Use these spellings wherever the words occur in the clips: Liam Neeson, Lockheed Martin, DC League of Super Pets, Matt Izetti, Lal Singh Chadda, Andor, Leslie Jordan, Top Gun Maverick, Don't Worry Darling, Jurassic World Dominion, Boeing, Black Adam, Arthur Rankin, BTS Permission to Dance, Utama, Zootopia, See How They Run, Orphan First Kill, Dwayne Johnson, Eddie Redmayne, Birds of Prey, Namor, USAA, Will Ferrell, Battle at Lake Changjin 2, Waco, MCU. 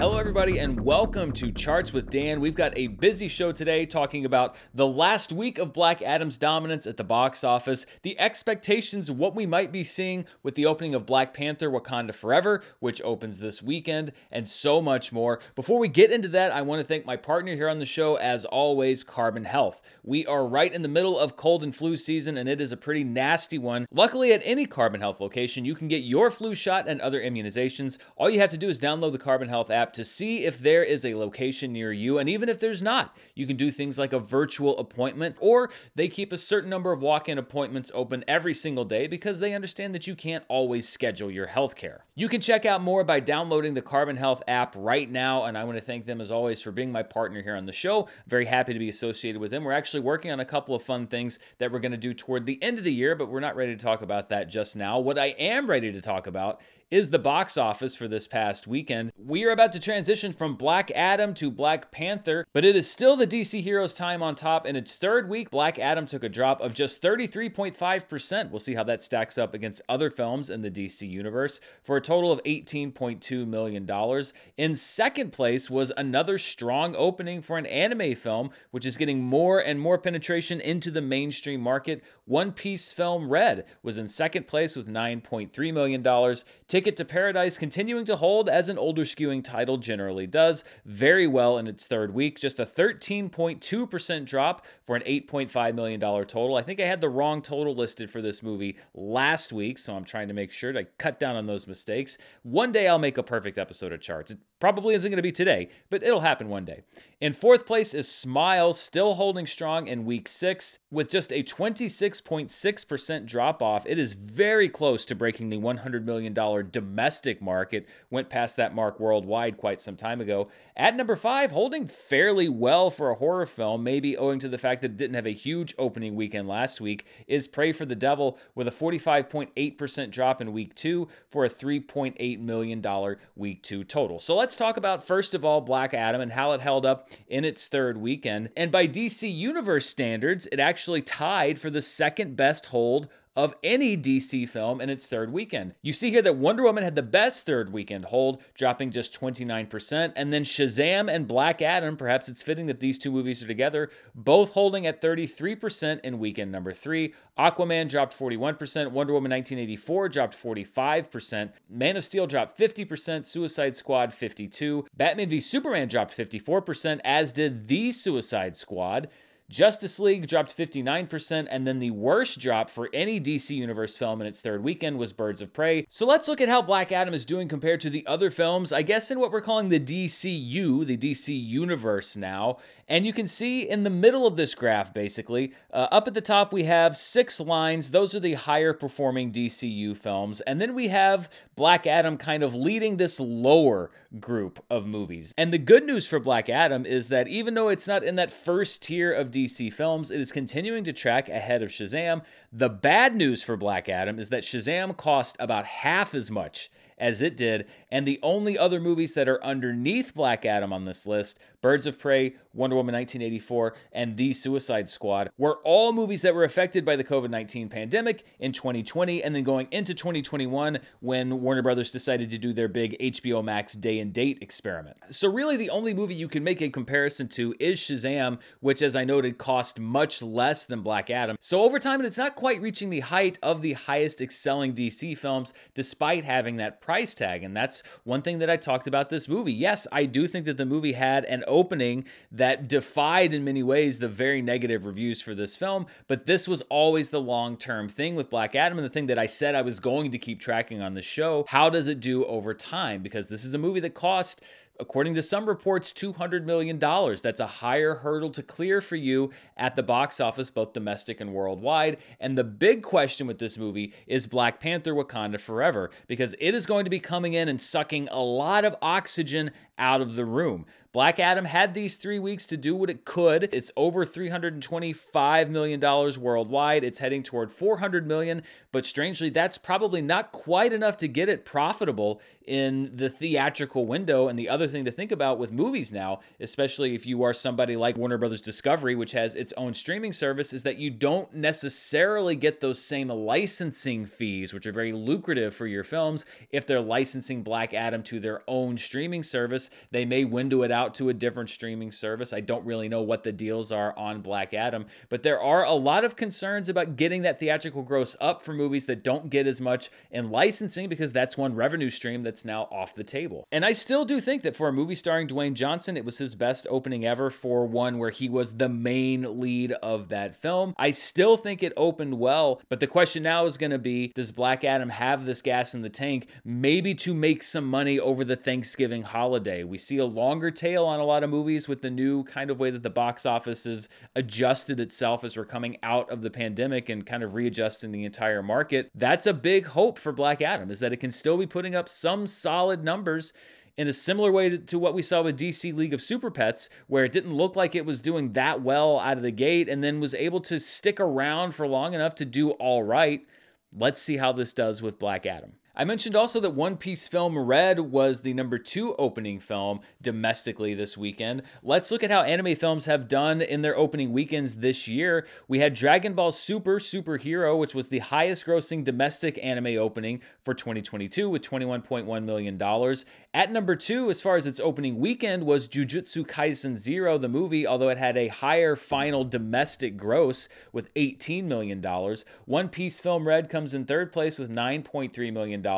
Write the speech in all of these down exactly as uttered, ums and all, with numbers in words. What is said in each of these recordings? Hello everybody and welcome to Charts with Dan. We've got a busy show today talking about the last week of Black Adam's dominance at the box office, the expectations of what we might be seeing with the opening of Black Panther Wakanda Forever, which opens this weekend, and so much more. Before we get into that, I want to thank my partner here on the show, as always, Carbon Health. We are right in the middle of cold and flu season and it is a pretty nasty one. Luckily, at any Carbon Health location, you can get your flu shot and other immunizations. All you have to do is download the Carbon Health app to see if there is a location near you, and even if there's not, you can do things like a virtual appointment, or they keep a certain number of walk-in appointments open every single day because they understand that you can't always schedule your healthcare. You can check out more by downloading the Carbon Health app right now, and I want to thank them as always for being my partner here on the show. Very happy to be associated with them. We're actually working on a couple of fun things that we're going to do toward the end of the year, but we're not ready to talk about that just now. What I am ready to talk about is the box office for this past weekend. We are about to transition from Black Adam to Black Panther, but it is still the D C heroes' time on top. In its third week, Black Adam took a drop of just thirty-three point five percent. We'll see how that stacks up against other films in the D C universe, for a total of eighteen point two million dollars. In second place was another strong opening for an anime film, which is getting more and more penetration into the mainstream market. One Piece Film Red was in second place with nine point three million dollars. Ticket to Paradise, continuing to hold as an older skewing title generally does, very well in its third week. Just a thirteen point two percent drop for an eight point five million dollars total. I think I had the wrong total listed for this movie last week, so I'm trying to make sure to cut down on those mistakes. One day I'll make a perfect episode of Charts. It probably isn't going to be today, but it'll happen one day. In fourth place is Smile, still holding strong in week six with just a twenty-six point six percent drop off. It is very close to breaking the one hundred million dollars domestic market. Went past that mark worldwide quite some time ago. At number five, holding fairly well for a horror film, maybe owing to the fact that it didn't have a huge opening weekend last week, is Pray for the Devil with a forty-five point eight percent drop in week two for a three point eight million dollars week two total. So let's talk about, first of all, Black Adam and how it held up in its third weekend. And by D C Universe standards, it actually tied for the second best hold of any D C film in its third weekend. You see here that Wonder Woman had the best third weekend hold, dropping just twenty-nine percent, and then Shazam and Black Adam, perhaps it's fitting that these two movies are together, both holding at thirty-three percent in weekend number three. Aquaman dropped forty-one percent, Wonder Woman nineteen eighty-four dropped forty-five percent, Man of Steel dropped fifty percent, Suicide Squad fifty-two percent, Batman v Superman dropped fifty-four percent, as did The Suicide Squad. Justice League dropped fifty-nine percent, and then the worst drop for any D C Universe film in its third weekend was Birds of Prey. So let's look at how Black Adam is doing compared to the other films, I guess in what we're calling the D C U, the D C Universe now. And you can see in the middle of this graph, basically, uh, up at the top we have six lines. Those are the higher performing D C U films. And then we have Black Adam kind of leading this lower group of movies. And the good news for Black Adam is that even though it's not in that first tier of D C U, D C films, it is continuing to track ahead of Shazam. The bad news for Black Adam is that Shazam cost about half as much as it did, and the only other movies that are underneath Black Adam on this list, Birds of Prey, Wonder Woman nineteen eighty-four, and The Suicide Squad, were all movies that were affected by the covid nineteen pandemic in twenty twenty, and then going into twenty twenty-one when Warner Brothers decided to do their big H B O Max day and date experiment. So really the only movie you can make a comparison to is Shazam, which, as I noted, cost much less than Black Adam. So over time, it's not quite reaching the height of the highest excelling D C films, despite having that price tag, and that's one thing that I talked about this movie. Yes, I do think that the movie had an opening that defied in many ways the very negative reviews for this film, but this was always the long-term thing with Black Adam, and the thing that I said I was going to keep tracking on the show. How does it do over time? Because this is a movie that cost, according to some reports, two hundred million dollars. That's a higher hurdle to clear for you at the box office, both domestic and worldwide. And the big question with this movie is Black Panther Wakanda Forever, because it is going to be coming in and sucking a lot of oxygen out of the room. Black Adam had these three weeks to do what it could. It's over three hundred twenty-five million dollars worldwide. It's heading toward four hundred million dollars, but strangely, that's probably not quite enough to get it profitable in the theatrical window. And the other thing to think about with movies now, especially if you are somebody like Warner Brothers Discovery, which has its own streaming service, is that you don't necessarily get those same licensing fees, which are very lucrative for your films, if they're licensing Black Adam to their own streaming service. service. They may window it out to a different streaming service. I don't really know what the deals are on Black Adam, but there are a lot of concerns about getting that theatrical gross up for movies that don't get as much in licensing, because that's one revenue stream that's now off the table. And I still do think that for a movie starring Dwayne Johnson, it was his best opening ever for one where he was the main lead of that film. I still think it opened well, but the question now is going to be, does Black Adam have this gas in the tank, maybe to make some money over the Thanksgiving holiday? We see a longer tail on a lot of movies with the new kind of way that the box office has adjusted itself as we're coming out of the pandemic and kind of readjusting the entire market. That's a big hope for Black Adam, is that it can still be putting up some solid numbers in a similar way to what we saw with D C League of Super Pets, where it didn't look like it was doing that well out of the gate and then was able to stick around for long enough to do all right. Let's see how this does with Black Adam. I mentioned also that One Piece Film Red was the number two opening film domestically this weekend. Let's look at how anime films have done in their opening weekends this year. We had Dragon Ball Super Super Hero, which was the highest grossing domestic anime opening for twenty twenty-two with twenty-one point one million dollars. At number two, as far as its opening weekend, was Jujutsu Kaisen Zero, the movie, although it had a higher final domestic gross with eighteen million dollars. One Piece Film Red comes in third place with nine point three million dollars.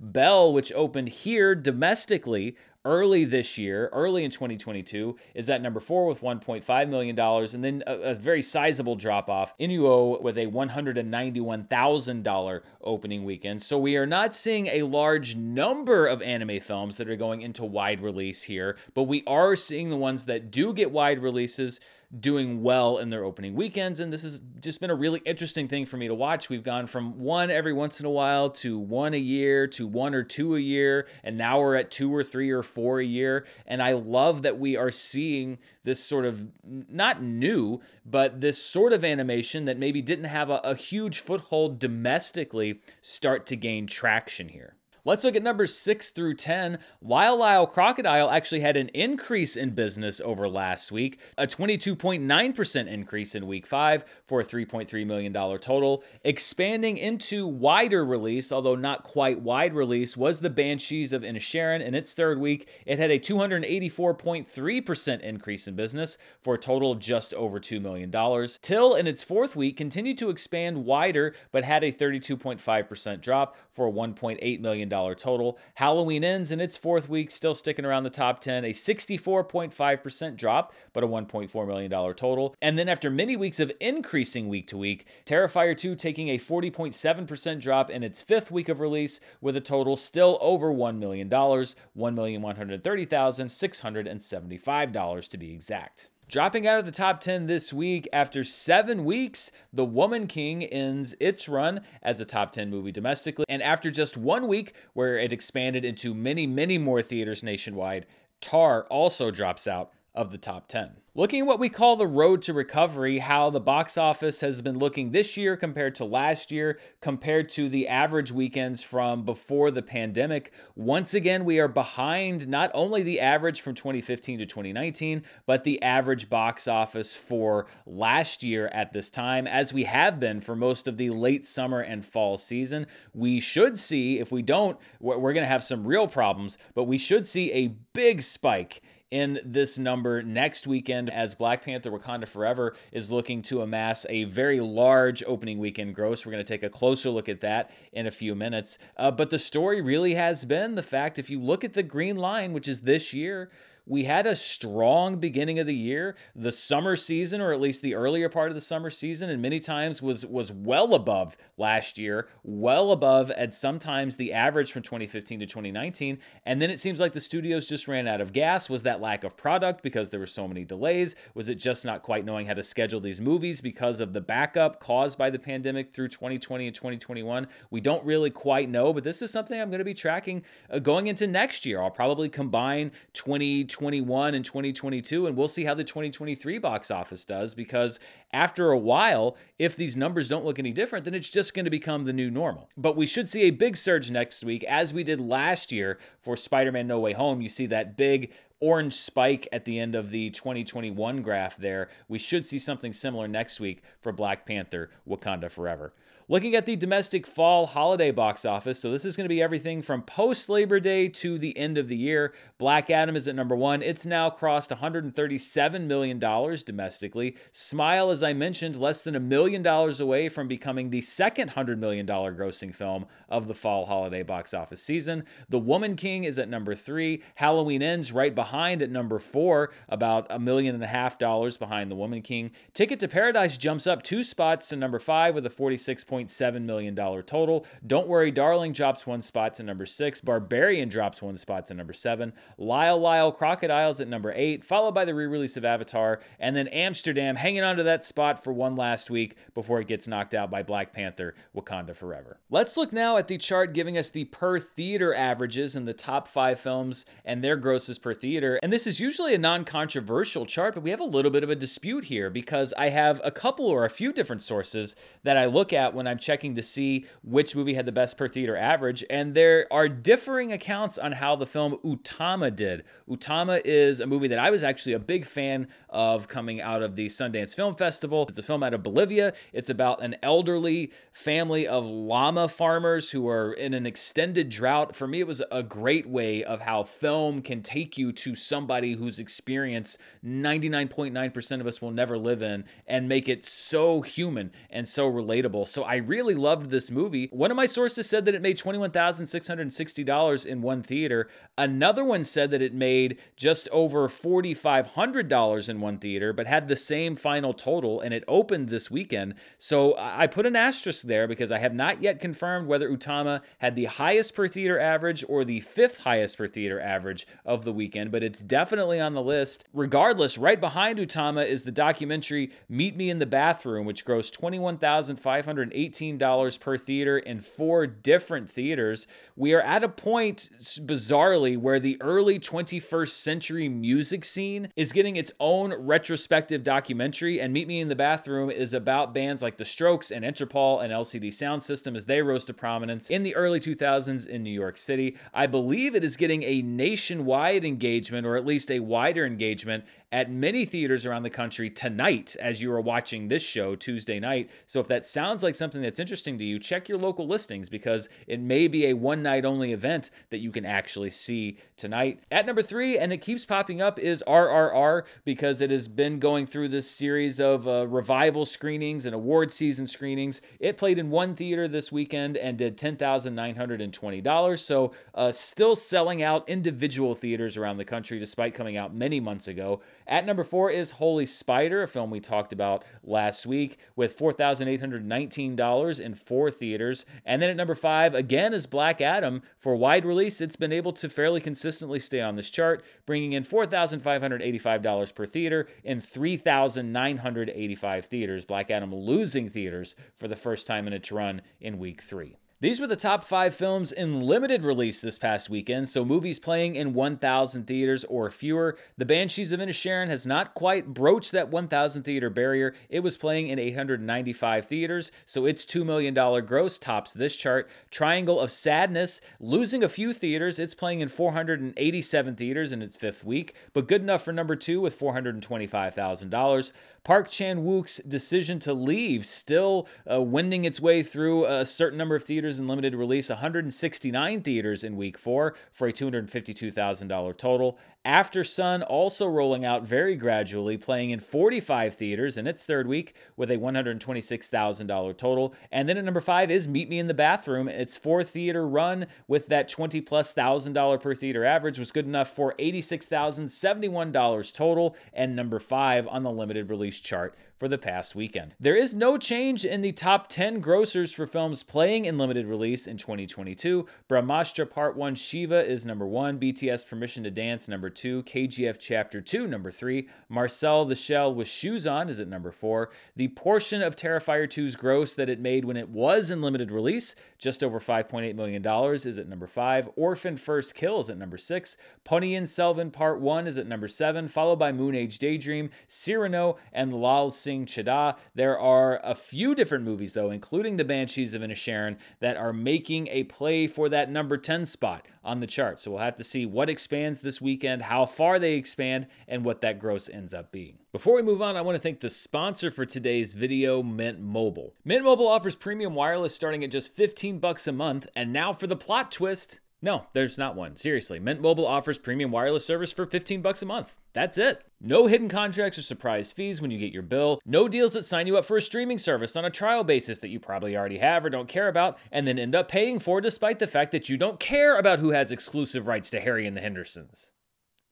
Bell, which opened here domestically early this year, early in twenty twenty-two, is at number four with one point five million dollars. And then a, a very sizable drop-off, Inuo, with a one hundred ninety-one thousand dollars opening weekend. So we are not seeing a large number of anime films that are going into wide release here, but we are seeing the ones that do get wide releases doing well in their opening weekends. And this has just been a really interesting thing for me to watch. We've gone from one every once in a while to one a year to one or two a year. And now we're at two or three or four a year. And I love that we are seeing this sort of, not new, but this sort of animation that maybe didn't have a, a huge foothold domestically start to gain traction here. Let's look at numbers six through ten. Lyle Lyle Crocodile actually had an increase in business over last week, a twenty-two point nine percent increase in week five for a three point three million dollars total. Expanding into wider release, although not quite wide release, was The Banshees of Inisherin. In its third week, it had a two hundred eighty-four point three percent increase in business for a total of just over two million dollars. Till, in its fourth week, continued to expand wider, but had a thirty-two point five percent drop for a one point eight million dollars total. Halloween Ends, in its fourth week, still sticking around the top ten, a sixty-four point five percent drop, but a one point four million dollars total. And then after many weeks of increasing week to week, Terrifier two taking a forty point seven percent drop in its fifth week of release with a total still over one million dollars, one million one hundred thirty thousand six hundred seventy-five dollars to be exact. Dropping out of the top ten this week after seven weeks, The Woman King ends its run as a top ten movie domestically. And after just one week, where it expanded into many, many more theaters nationwide, Tar also drops out of the top ten. Looking at what we call the road to recovery, how the box office has been looking this year compared to last year, compared to the average weekends from before the pandemic. Once again, we are behind not only the average from twenty fifteen to twenty nineteen, but the average box office for last year at this time, as we have been for most of the late summer and fall season. We should see, if we don't, we're gonna have some real problems, but we should see a big spike in this number next weekend, as Black Panther Wakanda Forever is looking to amass a very large opening weekend gross. We're going to take a closer look at that in a few minutes. Uh, but the story really has been the fact, if you look at the green line, which is this year, we had a strong beginning of the year. The summer season, or at least the earlier part of the summer season, and many times was was well above last year, well above at sometimes the average from twenty fifteen to twenty nineteen. And then it seems like the studios just ran out of gas. Was that lack of product because there were so many delays? Was it just not quite knowing how to schedule these movies because of the backup caused by the pandemic through twenty twenty and twenty twenty-one? We don't really quite know, but this is something I'm going to be tracking uh, going into next year. I'll probably combine twenty twenty-one and twenty twenty-two, and we'll see how the twenty twenty-three box office does, because after a while, if these numbers don't look any different, then it's just going to become the new normal. But we should see a big surge next week, as we did last year for Spider-Man No Way Home. You see that big orange spike at the end of the twenty twenty-one graph there. We should see something similar next week for Black Panther Wakanda Forever. Looking at the domestic fall holiday box office, so this is going to be everything from post-Labor Day to the end of the year. Black Adam is at number one. It's now crossed one hundred thirty-seven million dollars domestically. Smile, as I mentioned, less than a million dollars away from becoming the second one hundred million dollars grossing film of the fall holiday box office season. The Woman King is at number three. Halloween Ends right behind at number four, about a million and a half dollars behind The Woman King. Ticket to Paradise jumps up two spots to number five with a forty-six point seven million dollars total. Don't Worry Darling drops one spot to number six. Barbarian drops one spot to number seven. Lyle Lyle Crocodile's at number eight, followed by the re-release of Avatar, and then Amsterdam hanging on to that spot for one last week before it gets knocked out by Black Panther Wakanda Forever. Let's look now at the chart giving us the per theater averages in the top five films and their grosses per theater. And this is usually a non-controversial chart, but we have a little bit of a dispute here because I have a couple or a few different sources that I look at when I'm checking to see which movie had the best per theater average, and there are differing accounts on how the film Utama did. Utama is a movie that I was actually a big fan of coming out of the Sundance Film Festival. It's a film out of Bolivia. It's about an elderly family of llama farmers who are in an extended drought. For me, it was a great way of how film can take you to somebody whose experience ninety-nine point nine percent of us will never live in and make it so human and so relatable. So I really loved this movie. One of my sources said that it made twenty-one thousand six hundred sixty dollars in one theater. Another one said that it made just over forty-five hundred dollars in one theater, but had the same final total, and it opened this weekend. So I put an asterisk there because I have not yet confirmed whether Utama had the highest per theater average or the fifth highest per theater average of the weekend, but it's definitely on the list. Regardless, right behind Utama is the documentary Meet Me in the Bathroom, which grossed twenty-one thousand five hundred eighteen dollars per theater in four different theaters. We are at a point, bizarrely, where the early twenty-first century music scene is getting its own retrospective documentary, and Meet Me in the Bathroom is about bands like The Strokes and Interpol and L C D Sound System as they rose to prominence in the early two thousands in New York City. I believe it is getting a nationwide engagement, or at least a wider engagement, at many theaters around the country tonight as you are watching this show Tuesday night. So if that sounds like something that's interesting to you, check your local listings because it may be a one-night only event that you can actually see tonight. At number three, and it keeps popping up, is R R R because it has been going through this series of uh, revival screenings and award season screenings. It played in one theater this weekend and did ten thousand nine hundred twenty dollars, so uh, still selling out individual theaters around the country despite coming out many months ago. At number four is Holy Spider, a film we talked about last week, with four thousand eight hundred nineteen dollars in four theaters. And then at number five, again, is Black Adam. For wide release, it's been able to fairly consistently stay on this chart, bringing in four thousand five hundred eighty-five dollars per theater in three thousand nine hundred eighty-five theaters. Black Adam losing theaters for the first time in its run in week three. These were the top five films in limited release this past weekend, so movies playing in one thousand theaters or fewer. The Banshees of Inisherin has not quite broached that one thousand theater barrier. It was playing in eight hundred ninety-five theaters, so its two million dollars gross tops this chart. Triangle of Sadness, losing a few theaters. It's playing in four hundred eighty-seven theaters in its fifth week, but good enough for number two with four hundred twenty-five thousand dollars. Park Chan-wook's Decision to Leave still uh, wending its way through a certain number of theaters in limited release, one hundred sixty-nine theaters in week four for a two hundred fifty-two thousand dollars total. After Sun also rolling out very gradually, playing in forty-five theaters in its third week with a one hundred twenty-six thousand dollars total. And then at number five is Meet Me in the Bathroom. Its fourth theater run with that twenty plus thousand dollars per theater average was good enough for eighty-six thousand seventy-one dollars total and number five on the limited release chart for the past weekend. There is no change in the top ten grossers for films playing in limited release in twenty twenty-two. Brahmastra Part one Shiva is number one, B T S Permission to Dance number two, K G F Chapter two number three, Marcel the Shell with Shoes On is at number four. The portion of Terrifier two's gross that it made when it was in limited release, just over five point eight million dollars, is at number five. Orphan First Kill is at number six. Pony and Selvin Part one is at number seven, followed by Moon Age Daydream, Cyrano, and Lal Singh Chadda. There are a few different movies, though, including The Banshees of Inisherin, that are making a play for that number ten spot on the chart. So we'll have to see what expands this weekend, how far they expand, and what that gross ends up being. Before we move on, I want to thank the sponsor for today's video, Mint Mobile. Mint Mobile offers premium wireless starting at just fifteen bucks a month, and now for the plot twist. No, there's not one. Seriously, Mint Mobile offers premium wireless service for fifteen bucks a month. That's it. No hidden contracts or surprise fees when you get your bill. No deals that sign you up for a streaming service on a trial basis that you probably already have or don't care about and then end up paying for despite the fact that you don't care about who has exclusive rights to Harry and the Hendersons.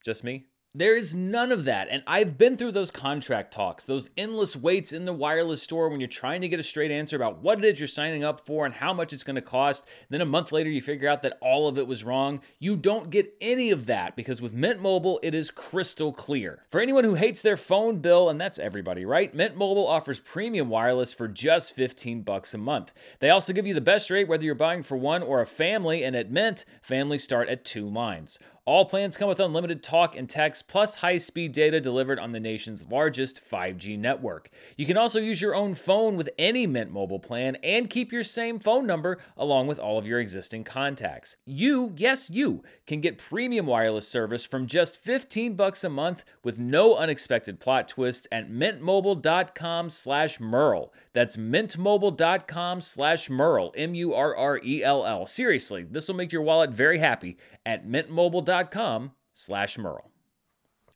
Just me? There is none of that, and I've been through those contract talks, those endless waits in the wireless store when you're trying to get a straight answer about what it is you're signing up for and how much it's going to cost. Then a month later, you figure out that all of it was wrong. You don't get any of that because with Mint Mobile, it is crystal clear. For anyone who hates their phone bill, and that's everybody, right? Mint Mobile offers premium wireless for just fifteen bucks a month. They also give you the best rate whether you're buying for one or a family, and at Mint, families start at two lines. All plans come with unlimited talk and text, plus high-speed data delivered on the nation's largest five G network. You can also use your own phone with any Mint Mobile plan and keep your same phone number along with all of your existing contacts. You, yes you, can get premium wireless service from just fifteen bucks a month with no unexpected plot twists at mintmobile.com slash Merle. That's mintmobile.com slash Merle, M U R R E L L. Seriously, this will make your wallet very happy at mintmobile.com. Merle.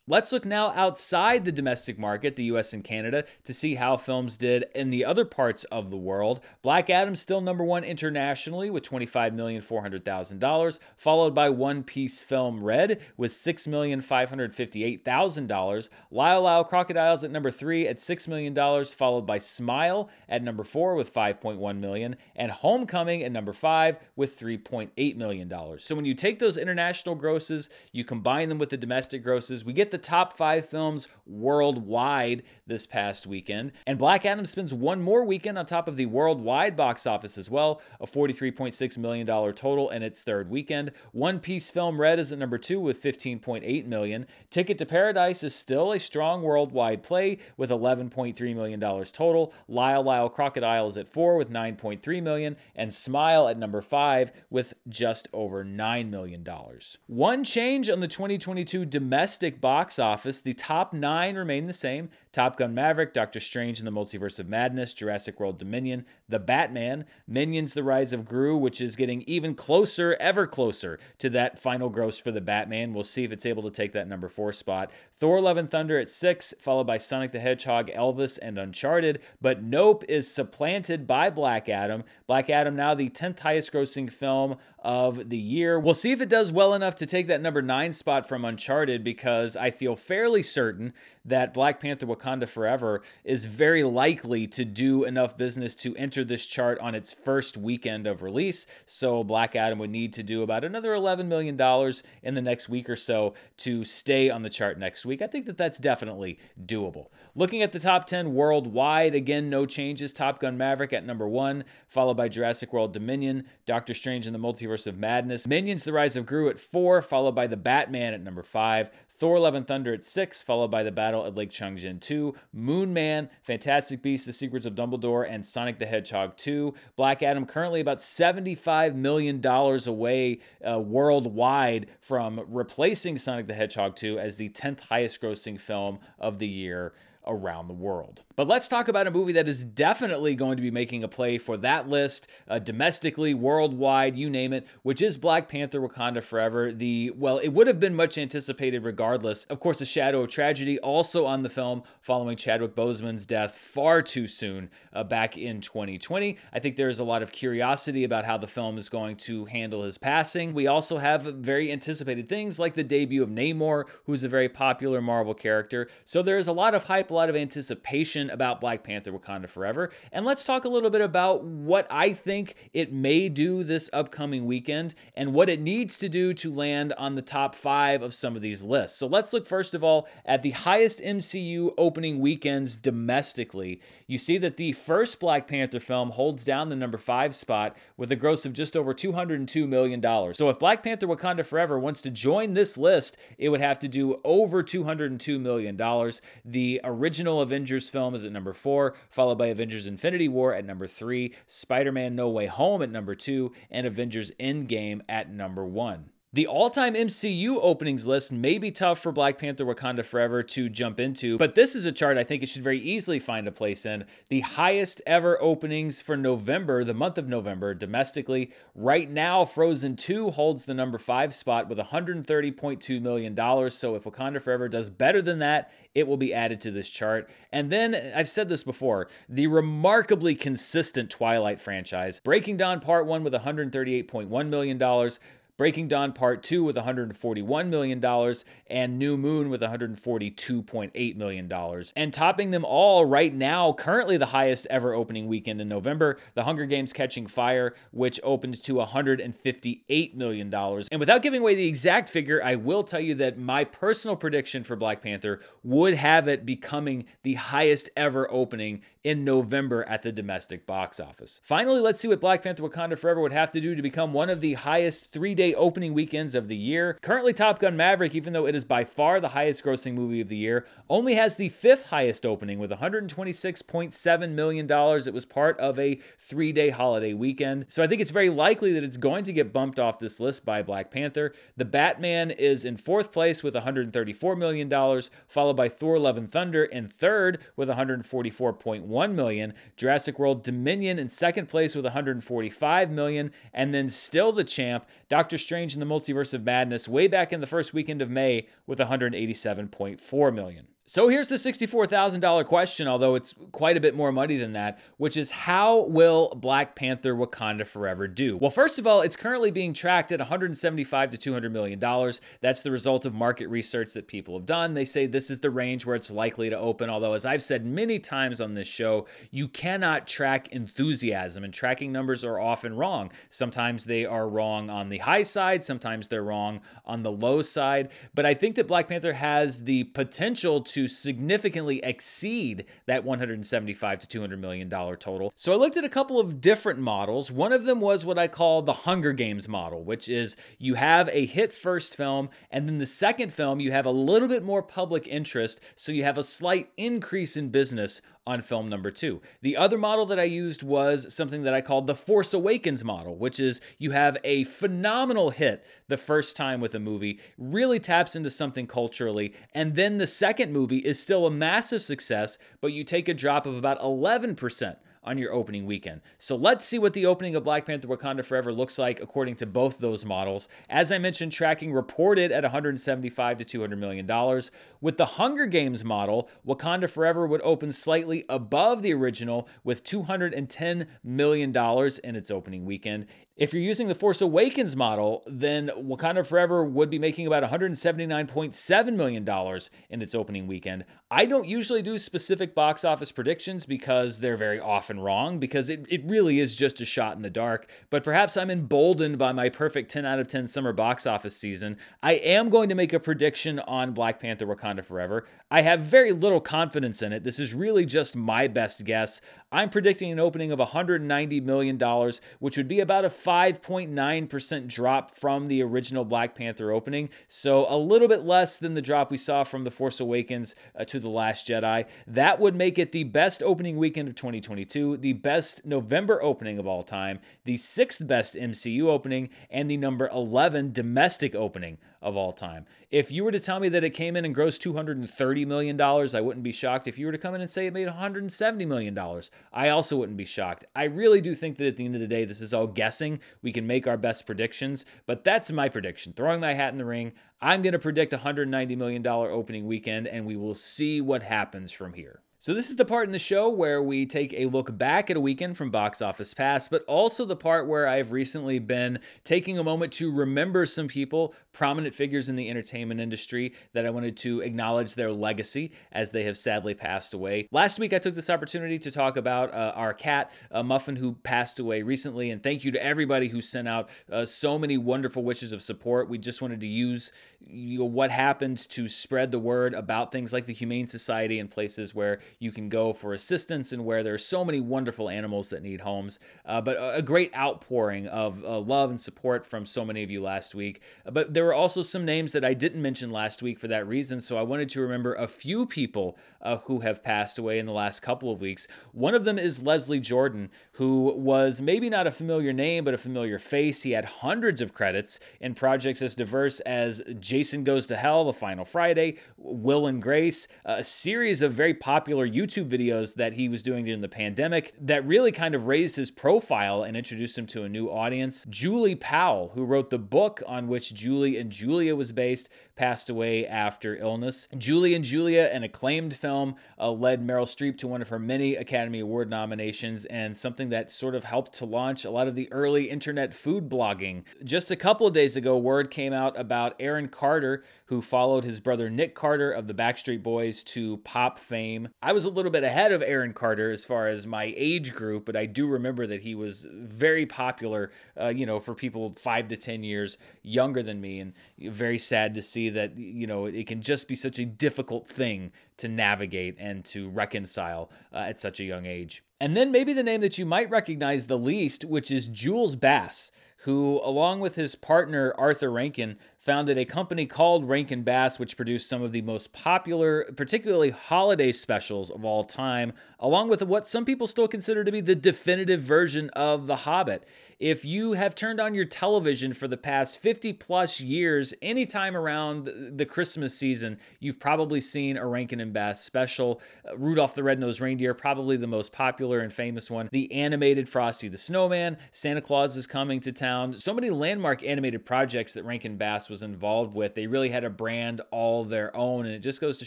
Let's look now outside the domestic market, the U S and Canada, to see how films did in the other parts of the world. Black Adam still number one internationally with twenty-five million four hundred thousand dollars, followed by One Piece Film Red with six million five hundred fifty-eight thousand dollars. Lyle Lyle Crocodile's at number three at six million dollars, followed by Smile at number four with five point one million dollars, and Homecoming at number five with three point eight million dollars. So when you take those international grosses, you combine them with the domestic grosses, we get the top five films worldwide this past weekend. And Black Adam spends one more weekend on top of the worldwide box office as well, a forty-three point six million dollars total in its third weekend. One Piece Film Red is at number two with fifteen point eight million dollars. Ticket to Paradise is still a strong worldwide play with eleven point three million dollars total. Lyle Lyle Crocodile is at four with nine point three million dollars, and Smile at number five with just over nine million dollars. One change on the twenty twenty-two domestic box office, the top nine remain the same. Top Gun Maverick, Doctor Strange in the Multiverse of Madness, Jurassic World Dominion, The Batman, Minions The Rise of Gru, which is getting even closer, ever closer to that final gross for The Batman. We'll see if it's able to take that number four spot. Thor Love and Thunder at six, followed by Sonic the Hedgehog, Elvis, and Uncharted. But Nope is supplanted by Black Adam. Black Adam now the tenth highest grossing film of the year. We'll see if it does well enough to take that number nine spot from Uncharted, because I feel fairly certain that Black Panther Wakanda Forever is very likely to do enough business to enter this chart on its first weekend of release. So Black Adam would need to do about another eleven million dollars in the next week or so to stay on the chart next week. I think that that's definitely doable. Looking at the top ten worldwide, again, no changes. Top Gun Maverick at number one, followed by Jurassic World Dominion, Doctor Strange and the Multiverse of Madness, Minions The Rise of Gru at four, followed by The Batman at number five, Thor Love and Thunder at six, followed by The Battle at Lake Changjin two, Moon Man, Fantastic Beasts, The Secrets of Dumbledore, and Sonic the Hedgehog two. Black Adam currently about seventy-five million dollars away uh, worldwide from replacing Sonic the Hedgehog two as the tenth highest grossing film of the year around the world. But let's talk about a movie that is definitely going to be making a play for that list, uh, domestically, worldwide, you name it, which is Black Panther Wakanda Forever. The, well, it would have been much anticipated regardless. Of course, a shadow of tragedy also on the film following Chadwick Boseman's death far too soon uh, back in twenty twenty. I think there is a lot of curiosity about how the film is going to handle his passing. We also have very anticipated things like the debut of Namor, who's a very popular Marvel character. So there is a lot of hype, a lot of anticipation about Black Panther Wakanda Forever. And let's talk a little bit about what I think it may do this upcoming weekend and what it needs to do to land on the top five of some of these lists. So let's look first of all at the highest M C U opening weekends domestically. You see that the first Black Panther film holds down the number five spot with a gross of just over two hundred two million dollars. So if Black Panther Wakanda Forever wants to join this list, it would have to do over two hundred two million dollars. The original Avengers film is at number four, followed by Avengers Infinity War at number three, Spider-Man No Way Home at number two, and Avengers Endgame at number one. The all-time M C U openings list may be tough for Black Panther Wakanda Forever to jump into, but this is a chart I think it should very easily find a place in. The highest ever openings for November, the month of November, domestically. Right now, Frozen two holds the number five spot with one hundred thirty point two million dollars, so if Wakanda Forever does better than that, it will be added to this chart. And then, I've said this before, the remarkably consistent Twilight franchise. Breaking Dawn Part one with one hundred thirty-eight point one million dollars, Breaking Dawn Part two with one hundred forty-one million dollars, and New Moon with one hundred forty-two point eight million dollars. And topping them all right now, currently the highest ever opening weekend in November, The Hunger Games Catching Fire, which opened to one hundred fifty-eight million dollars. And without giving away the exact figure, I will tell you that my personal prediction for Black Panther would have it becoming the highest ever opening in November at the domestic box office. Finally, let's see what Black Panther Wakanda Forever would have to do to become one of the highest three-day opening weekends of the year. Currently, Top Gun Maverick, even though it is by far the highest grossing movie of the year, only has the fifth highest opening with one hundred twenty-six point seven million dollars. It was part of a three-day holiday weekend. So I think it's very likely that it's going to get bumped off this list by Black Panther. The Batman is in fourth place with one hundred thirty-four million dollars, followed by Thor Love and Thunder in third with one hundred forty-four point one million dollars. Jurassic World Dominion in second place with one hundred forty-five million dollars. And then still the champ, Doctor Strange in the Multiverse of Madness, way back in the first weekend of May with one hundred eighty-seven point four million dollars. So here's the sixty-four thousand dollars question, although it's quite a bit more money than that, which is how will Black Panther Wakanda Forever do? Well, first of all, it's currently being tracked at one hundred seventy-five to two hundred million dollars. That's the result of market research that people have done. They say this is the range where it's likely to open, although as I've said many times on this show, you cannot track enthusiasm, and tracking numbers are often wrong. Sometimes they are wrong on the high side, sometimes they're wrong on the low side, but I think that Black Panther has the potential to to significantly exceed that one hundred seventy-five to two hundred million dollars total. So I looked at a couple of different models. One of them was what I call the Hunger Games model, which is you have a hit first film, and then the second film, you have a little bit more public interest, so you have a slight increase in business on film number two. The other model that I used was something that I called the Force Awakens model, which is you have a phenomenal hit the first time with a movie, really taps into something culturally, and then the second movie is still a massive success, but you take a drop of about eleven percent on your opening weekend. So let's see what the opening of Black Panther Wakanda Forever looks like according to both those models. As I mentioned, tracking reported at one hundred seventy-five to two hundred million dollars. With the Hunger Games model, Wakanda Forever would open slightly above the original with two hundred ten million dollars in its opening weekend. If you're using the Force Awakens model, then Wakanda Forever would be making about one hundred seventy-nine point seven million dollars in its opening weekend. I don't usually do specific box office predictions because they're very often wrong, because it, it really is just a shot in the dark, but perhaps I'm emboldened by my perfect ten out of ten summer box office season. I am going to make a prediction on Black Panther Wakanda Forever. I have very little confidence in it. This is really just my best guess. I'm predicting an opening of one hundred ninety million dollars, which would be about a five point nine percent drop from the original Black Panther opening, so a little bit less than the drop we saw from The Force Awakens uh, to The Last Jedi. That would make it the best opening weekend of twenty twenty-two, the best November opening of all time, the sixth best M C U opening, and the number eleven domestic opening of all time. If you were to tell me that it came in and grossed two hundred thirty million dollars, I wouldn't be shocked. If you were to come in and say it made one hundred seventy million dollars, I also wouldn't be shocked. I really do think that at the end of the day, this is all guessing. We can make our best predictions, but that's my prediction. Throwing my hat in the ring, I'm going to predict a one hundred ninety million dollars opening weekend, and we will see what happens from here. So this is the part in the show where we take a look back at a weekend from box office past, but also the part where I've recently been taking a moment to remember some people, prominent figures in the entertainment industry, that I wanted to acknowledge their legacy as they have sadly passed away. Last week, I took this opportunity to talk about uh, our cat, uh, Muffin, who passed away recently, and thank you to everybody who sent out uh, so many wonderful wishes of support. We just wanted to use you know, what happened to spread the word about things like the Humane Society and places where you can go for assistance and where there's so many wonderful animals that need homes. Uh, but a great outpouring of uh, love and support from so many of you last week. But there were also some names that I didn't mention last week for that reason, so I wanted to remember a few people uh, who have passed away in the last couple of weeks. One of them is Leslie Jordan, who was maybe not a familiar name, but a familiar face. He had hundreds of credits in projects as diverse as Jason Goes to Hell, The Final Friday, Will and Grace, a series of very popular YouTube videos that he was doing during the pandemic that really kind of raised his profile and introduced him to a new audience. Julie Powell, who wrote the book on which Julie and Julia was based, passed away after illness. Julie and Julia, an acclaimed film, uh, led Meryl Streep to one of her many Academy Award nominations and something that sort of helped to launch a lot of the early internet food blogging. Just a couple of days ago, word came out about Aaron Carter, who followed his brother Nick Carter of the Backstreet Boys to pop fame. I was a little bit ahead of Aaron Carter as far as my age group, but I do remember that he was very popular, uh, you know, for people five to ten years younger than me, and very sad to see that, you know, it can just be such a difficult thing to navigate and to reconcile uh, at such a young age. And then maybe the name that you might recognize the least, which is Jules Bass, who, along with his partner Arthur Rankin, founded a company called Rankin Bass, which produced some of the most popular, particularly holiday specials of all time, along with what some people still consider to be the definitive version of The Hobbit. If you have turned on your television for the past fifty plus years, anytime around the Christmas season, you've probably seen a Rankin and Bass special. Rudolph the Red-Nosed Reindeer, probably the most popular and famous one. The animated Frosty the Snowman, Santa Claus is Coming to Town. So many landmark animated projects that Rankin Bass was involved with. They really had a brand all their own, and it just goes to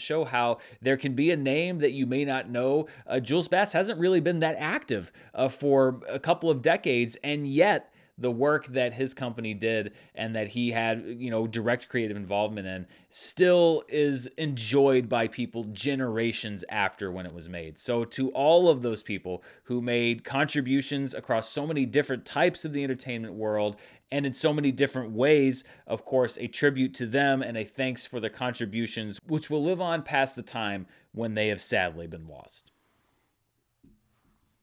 show how there can be a name that you may not know. Uh, Jules Bass hasn't really been that active uh, for a couple of decades, and yet the work that his company did and that he had, you know, direct creative involvement in still is enjoyed by people generations after when it was made. So to all of those people who made contributions across so many different types of the entertainment world and in so many different ways, of course, a tribute to them and a thanks for their contributions, which will live on past the time when they have sadly been lost.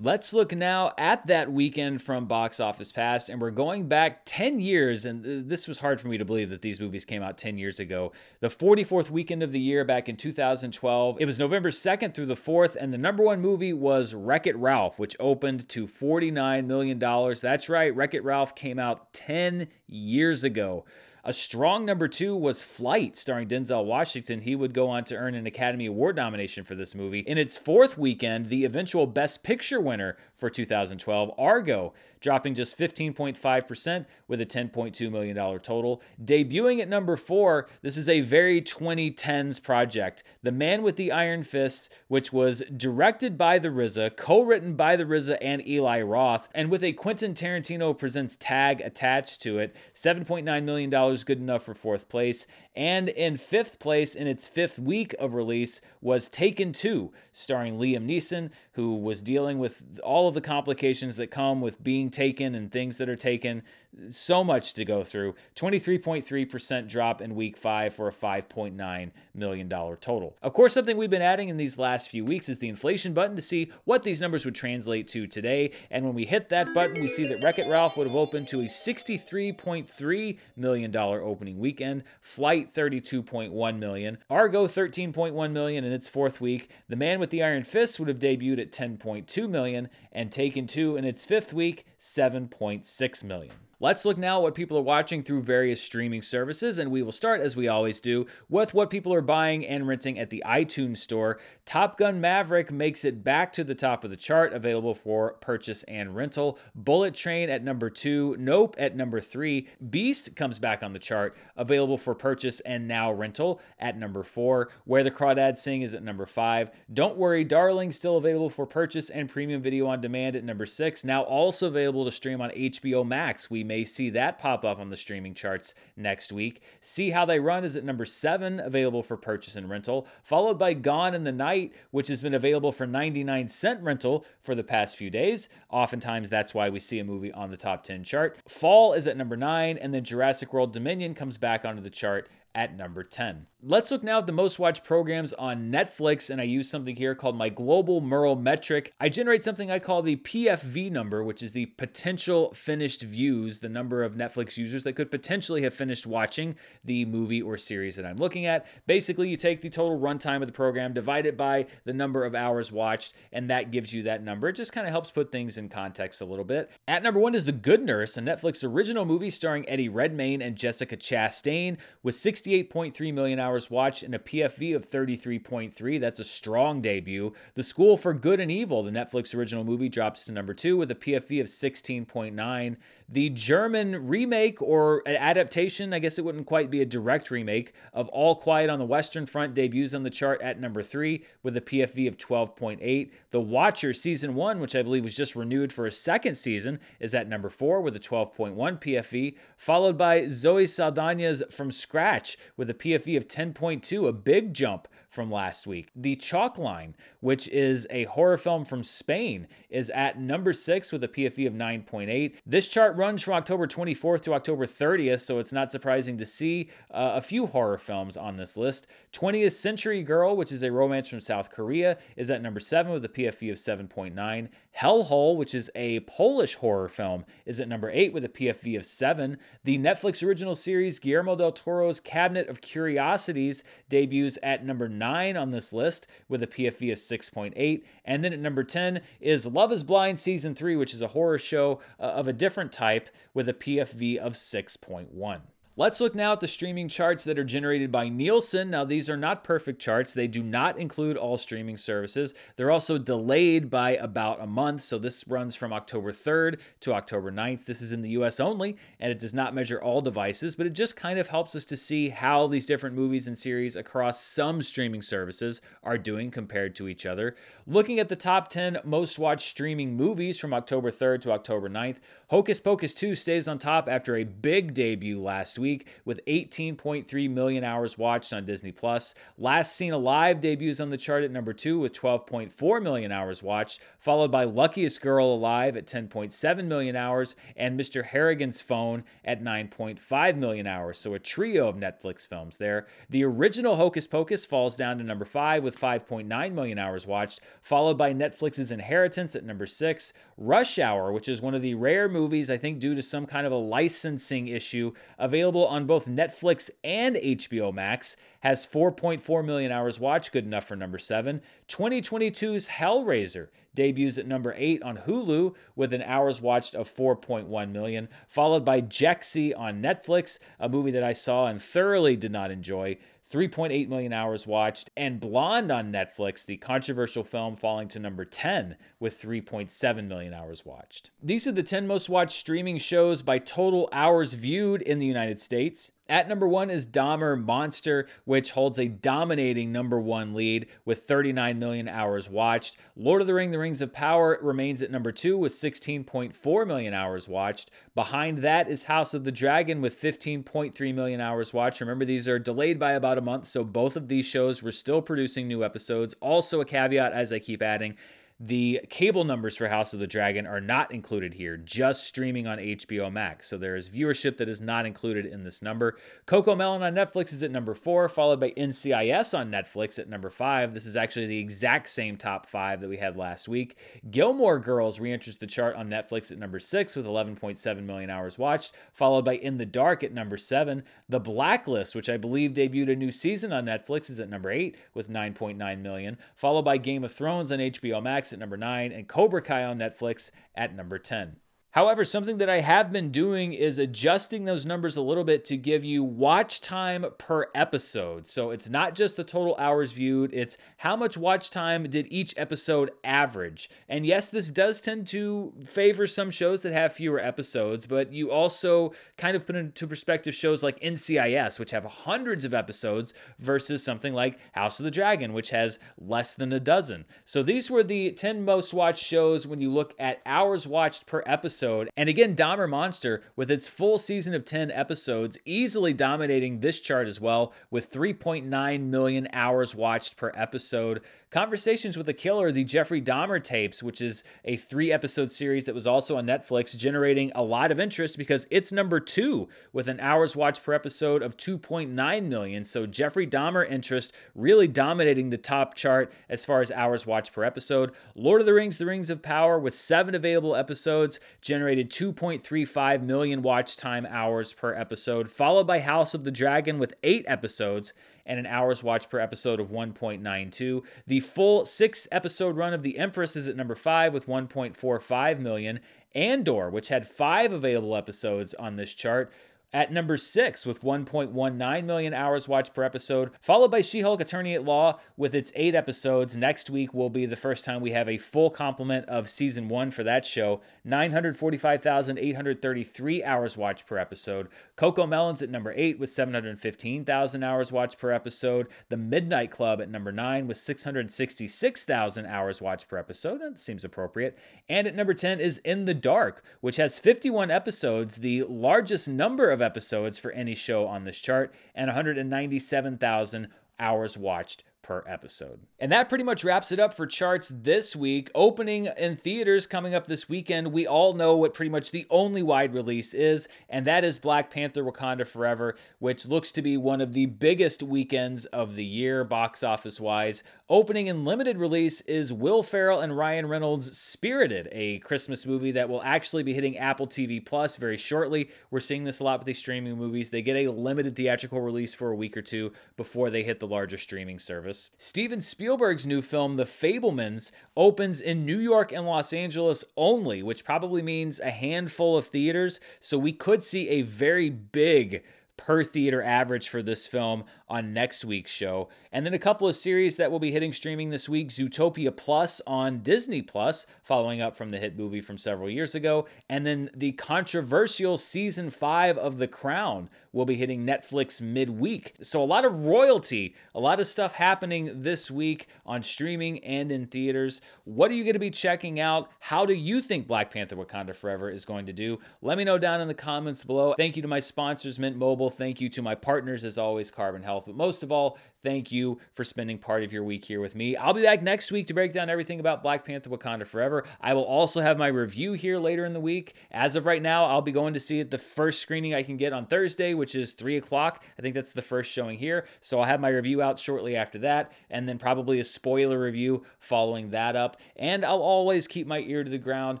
Let's look now at that weekend from Box Office Pass, and we're going back ten years, and this was hard for me to believe that these movies came out ten years ago. The forty-fourth weekend of the year back in two thousand twelve. It was November second through the fourth, and the number one movie was Wreck-It Ralph, which opened to forty-nine million dollars. That's right, Wreck-It Ralph came out ten years ago. A strong number two was Flight, starring Denzel Washington. He would go on to earn an Academy Award nomination for this movie. In its fourth weekend, the eventual Best Picture winner for two thousand twelve, Argo, dropping just fifteen point five percent with a ten point two million dollars total. Debuting at number four, this is a very twenty tens project, The Man with the Iron Fists, which was directed by the R Z A, co-written by the R Z A and Eli Roth, and with a Quentin Tarantino Presents tag attached to it. seven point nine million dollars, good enough for fourth place. And in fifth place, in its fifth week of release, was Taken two, starring Liam Neeson, who was dealing with all of the complications that come with being taken and things that are taken. So much to go through. twenty-three point three percent drop in week five for a five point nine million dollars total. Of course, something we've been adding in these last few weeks is the inflation button to see what these numbers would translate to today. And when we hit that button, we see that Wreck-It Ralph would have opened to a sixty-three point three million dollars opening weekend. Flight, thirty-two point one million dollars. Argo, thirteen point one million dollars in its fourth week. The Man with the Iron Fists would have debuted at ten point two million dollars, and Taken two in its fifth week, seven point six million dollars. Let's look now at what people are watching through various streaming services, and we will start, as we always do, with what people are buying and renting at the iTunes store. Top Gun Maverick makes it back to the top of the chart, available for purchase and rental. Bullet Train at number two, Nope at number three. Beast comes back on the chart, available for purchase and now rental at number four. Where the Crawdads Sing is at number five. Don't Worry Darling, still available for purchase and premium video on demand at number six, now also available to stream on H B O Max. We may see that pop up on the streaming charts next week. See How They Run is at number seven, available for purchase and rental, followed by Gone in the Night, which has been available for ninety-nine cent rental for the past few days. Oftentimes, that's why we see a movie on the top ten chart. Fall is at number nine, and then Jurassic World Dominion comes back onto the chart at number ten. Let's look now at the most watched programs on Netflix, and I use something here called my global Merle metric. I generate something I call the P F V number, which is the potential finished views, the number of Netflix users that could potentially have finished watching the movie or series that I'm looking at. Basically, you take the total runtime of the program, divide it by the number of hours watched, and that gives you that number. It just kind of helps put things in context a little bit. At number one is The Good Nurse, a Netflix original movie starring Eddie Redmayne and Jessica Chastain, with sixty-eight point three million hours watched and a P F V of thirty-three point three. That's a strong debut. The School for Good and Evil, the Netflix original movie, drops to number two with a P F V of sixteen point nine. The German remake or adaptation, I guess it wouldn't quite be a direct remake, of All Quiet on the Western Front debuts on the chart at number three with a P F V of twelve point eight. The Watcher Season one, which I believe was just renewed for a second season, is at number four with a twelve point one P F V, followed by Zoe Saldana's From Scratch with a P F V of ten point two, a big jump from last week. The Chalkline, which is a horror film from Spain, is at number six with a P F V of nine point eight. This chart runs from October twenty-fourth to October thirtieth, so it's not surprising to see uh, a few horror films on this list. twentieth Century Girl, which is a romance from South Korea, is at number seven with a P F V of seven point nine. Hellhole, which is a Polish horror film, is at number eight with a P F V of seven. The Netflix original series Guillermo del Toro's Cabinet of Curiosities debuts at number nine on this list with a P F V of six point eight. And then at number ten is Love is Blind Season three, which is a horror show uh, of a different type with a P F V of six point one. Let's look now at the streaming charts that are generated by Nielsen. Now, these are not perfect charts. They do not include all streaming services. They're also delayed by about a month. So this runs from October third to October ninth. This is in the U S only, and it does not measure all devices, but it just kind of helps us to see how these different movies and series across some streaming services are doing compared to each other. Looking at the top ten most watched streaming movies from October third to October ninth, Hocus Pocus two stays on top after a big debut last week with eighteen point three million hours watched on Disney Plus. Last Seen Alive debuts on the chart at number two with twelve point four million hours watched, followed by Luckiest Girl Alive at ten point seven million hours and Mister Harrigan's Phone at nine point five million hours. So a trio of Netflix films there. The original Hocus Pocus falls down to number five with five point nine million hours watched, followed by Netflix's Inheritance at number six. Rush Hour, which is one of the rare movies, I think due to some kind of a licensing issue, available on both Netflix and H B O Max, has four point four million hours watched, good enough for number seven. twenty twenty-two's Hellraiser debuts at number eight on Hulu with an hours watched of four point one million, followed by Jexy on Netflix, a movie that I saw and thoroughly did not enjoy, three point eight million hours watched, and Blonde on Netflix, the controversial film, falling to number ten with three point seven million hours watched. These are the ten most watched streaming shows by total hours viewed in the United States. At number one is Dahmer Monster, which holds a dominating number one lead with thirty-nine million hours watched. Lord of the Rings, The Rings of Power remains at number two with sixteen point four million hours watched. Behind that is House of the Dragon with fifteen point three million hours watched. Remember, these are delayed by about a month, so both of these shows were still producing new episodes. Also a caveat, as I keep adding, the cable numbers for House of the Dragon are not included here, just streaming on H B O Max. So there is viewership that is not included in this number. CoComelon on Netflix is at number four, followed by N C I S on Netflix at number five. This is actually the exact same top five that we had last week. Gilmore Girls reenters the chart on Netflix at number six with eleven point seven million hours watched, followed by In the Dark at number seven. The Blacklist, which I believe debuted a new season on Netflix, is at number eight with nine point nine million, followed by Game of Thrones on H B O Max at number nine, and Cobra Kai on Netflix at number ten. However, something that I have been doing is adjusting those numbers a little bit to give you watch time per episode. So it's not just the total hours viewed, it's how much watch time did each episode average. And yes, this does tend to favor some shows that have fewer episodes, but you also kind of put into perspective shows like N C I S, which have hundreds of episodes, versus something like House of the Dragon, which has less than a dozen. So these were the ten most watched shows when you look at hours watched per episode. And again, Dahmer Monster, with its full season of ten episodes, easily dominating this chart as well with three point nine million hours watched per episode. Conversations with a Killer, the Jeffrey Dahmer tapes, which is a three-episode series that was also on Netflix, generating a lot of interest because it's number two with an hour's watch per episode of two point nine million. So Jeffrey Dahmer interest really dominating the top chart as far as hours watched per episode. Lord of the Rings, The Rings of Power, with seven available episodes, generated two point three five million watch time hours per episode, followed by House of the Dragon with eight episodes and an hour's watch per episode of one point nine two. The full six-episode run of The Empress is at number five with one point four five million. Andor, which had five available episodes on this chart, at number six with one point one nine million hours watched per episode, followed by She-Hulk Attorney at Law with its eight episodes. Next week will be the first time we have a full complement of season one for that show. nine hundred forty-five thousand eight hundred thirty-three hours watched per episode. CoComelon's at number eight with seven hundred fifteen thousand hours watched per episode. The Midnight Club at number nine with six hundred sixty-six thousand hours watched per episode. That seems appropriate. And at number ten is In the Dark, which has fifty-one episodes, the largest number of Of episodes for any show on this chart, and one hundred ninety-seven thousand hours watched per episode. And that pretty much wraps it up for charts this week. Opening in theaters coming up this weekend, we all know what pretty much the only wide release is, and that is Black Panther Wakanda Forever, which looks to be one of the biggest weekends of the year, box office-wise. Opening in limited release is Will Ferrell and Ryan Reynolds' Spirited, a Christmas movie that will actually be hitting Apple T V Plus very shortly. We're seeing this a lot with these streaming movies. They get a limited theatrical release for a week or two before they hit the larger streaming service. Steven Spielberg's new film, The Fabelmans, opens in New York and Los Angeles only, which probably means a handful of theaters, so we could see a very big per theater average for this film on next week's show. And then a couple of series that will be hitting streaming this week: Zootopia Plus on Disney Plus, following up from the hit movie from several years ago, and then the controversial season five of The Crown will be hitting Netflix midweek. So a lot of royalty, a lot of stuff happening this week on streaming and in theaters. What are you going to be checking out? How do you think Black Panther Wakanda Forever is going to do? Let me know down in the comments below. Thank you to my sponsors, Mint Mobile. Thank you to my partners, as always, Carbon Health. But most of all, thank you for spending part of your week here with me. I'll be back next week to break down everything about Black Panther Wakanda Forever. I will also have my review here later in the week. As of right now, I'll be going to see it the first screening I can get on Thursday, which is three o'clock. I think that's the first showing here. So I'll have my review out shortly after that, and then probably a spoiler review following that up. And I'll always keep my ear to the ground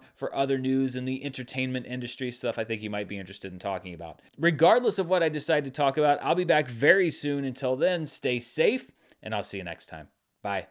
for other news in the entertainment industry, stuff I think you might be interested in talking about. Regardless of what I decide to talk about, I'll be back very soon. Until then, stay safe, and I'll see you next time. Bye.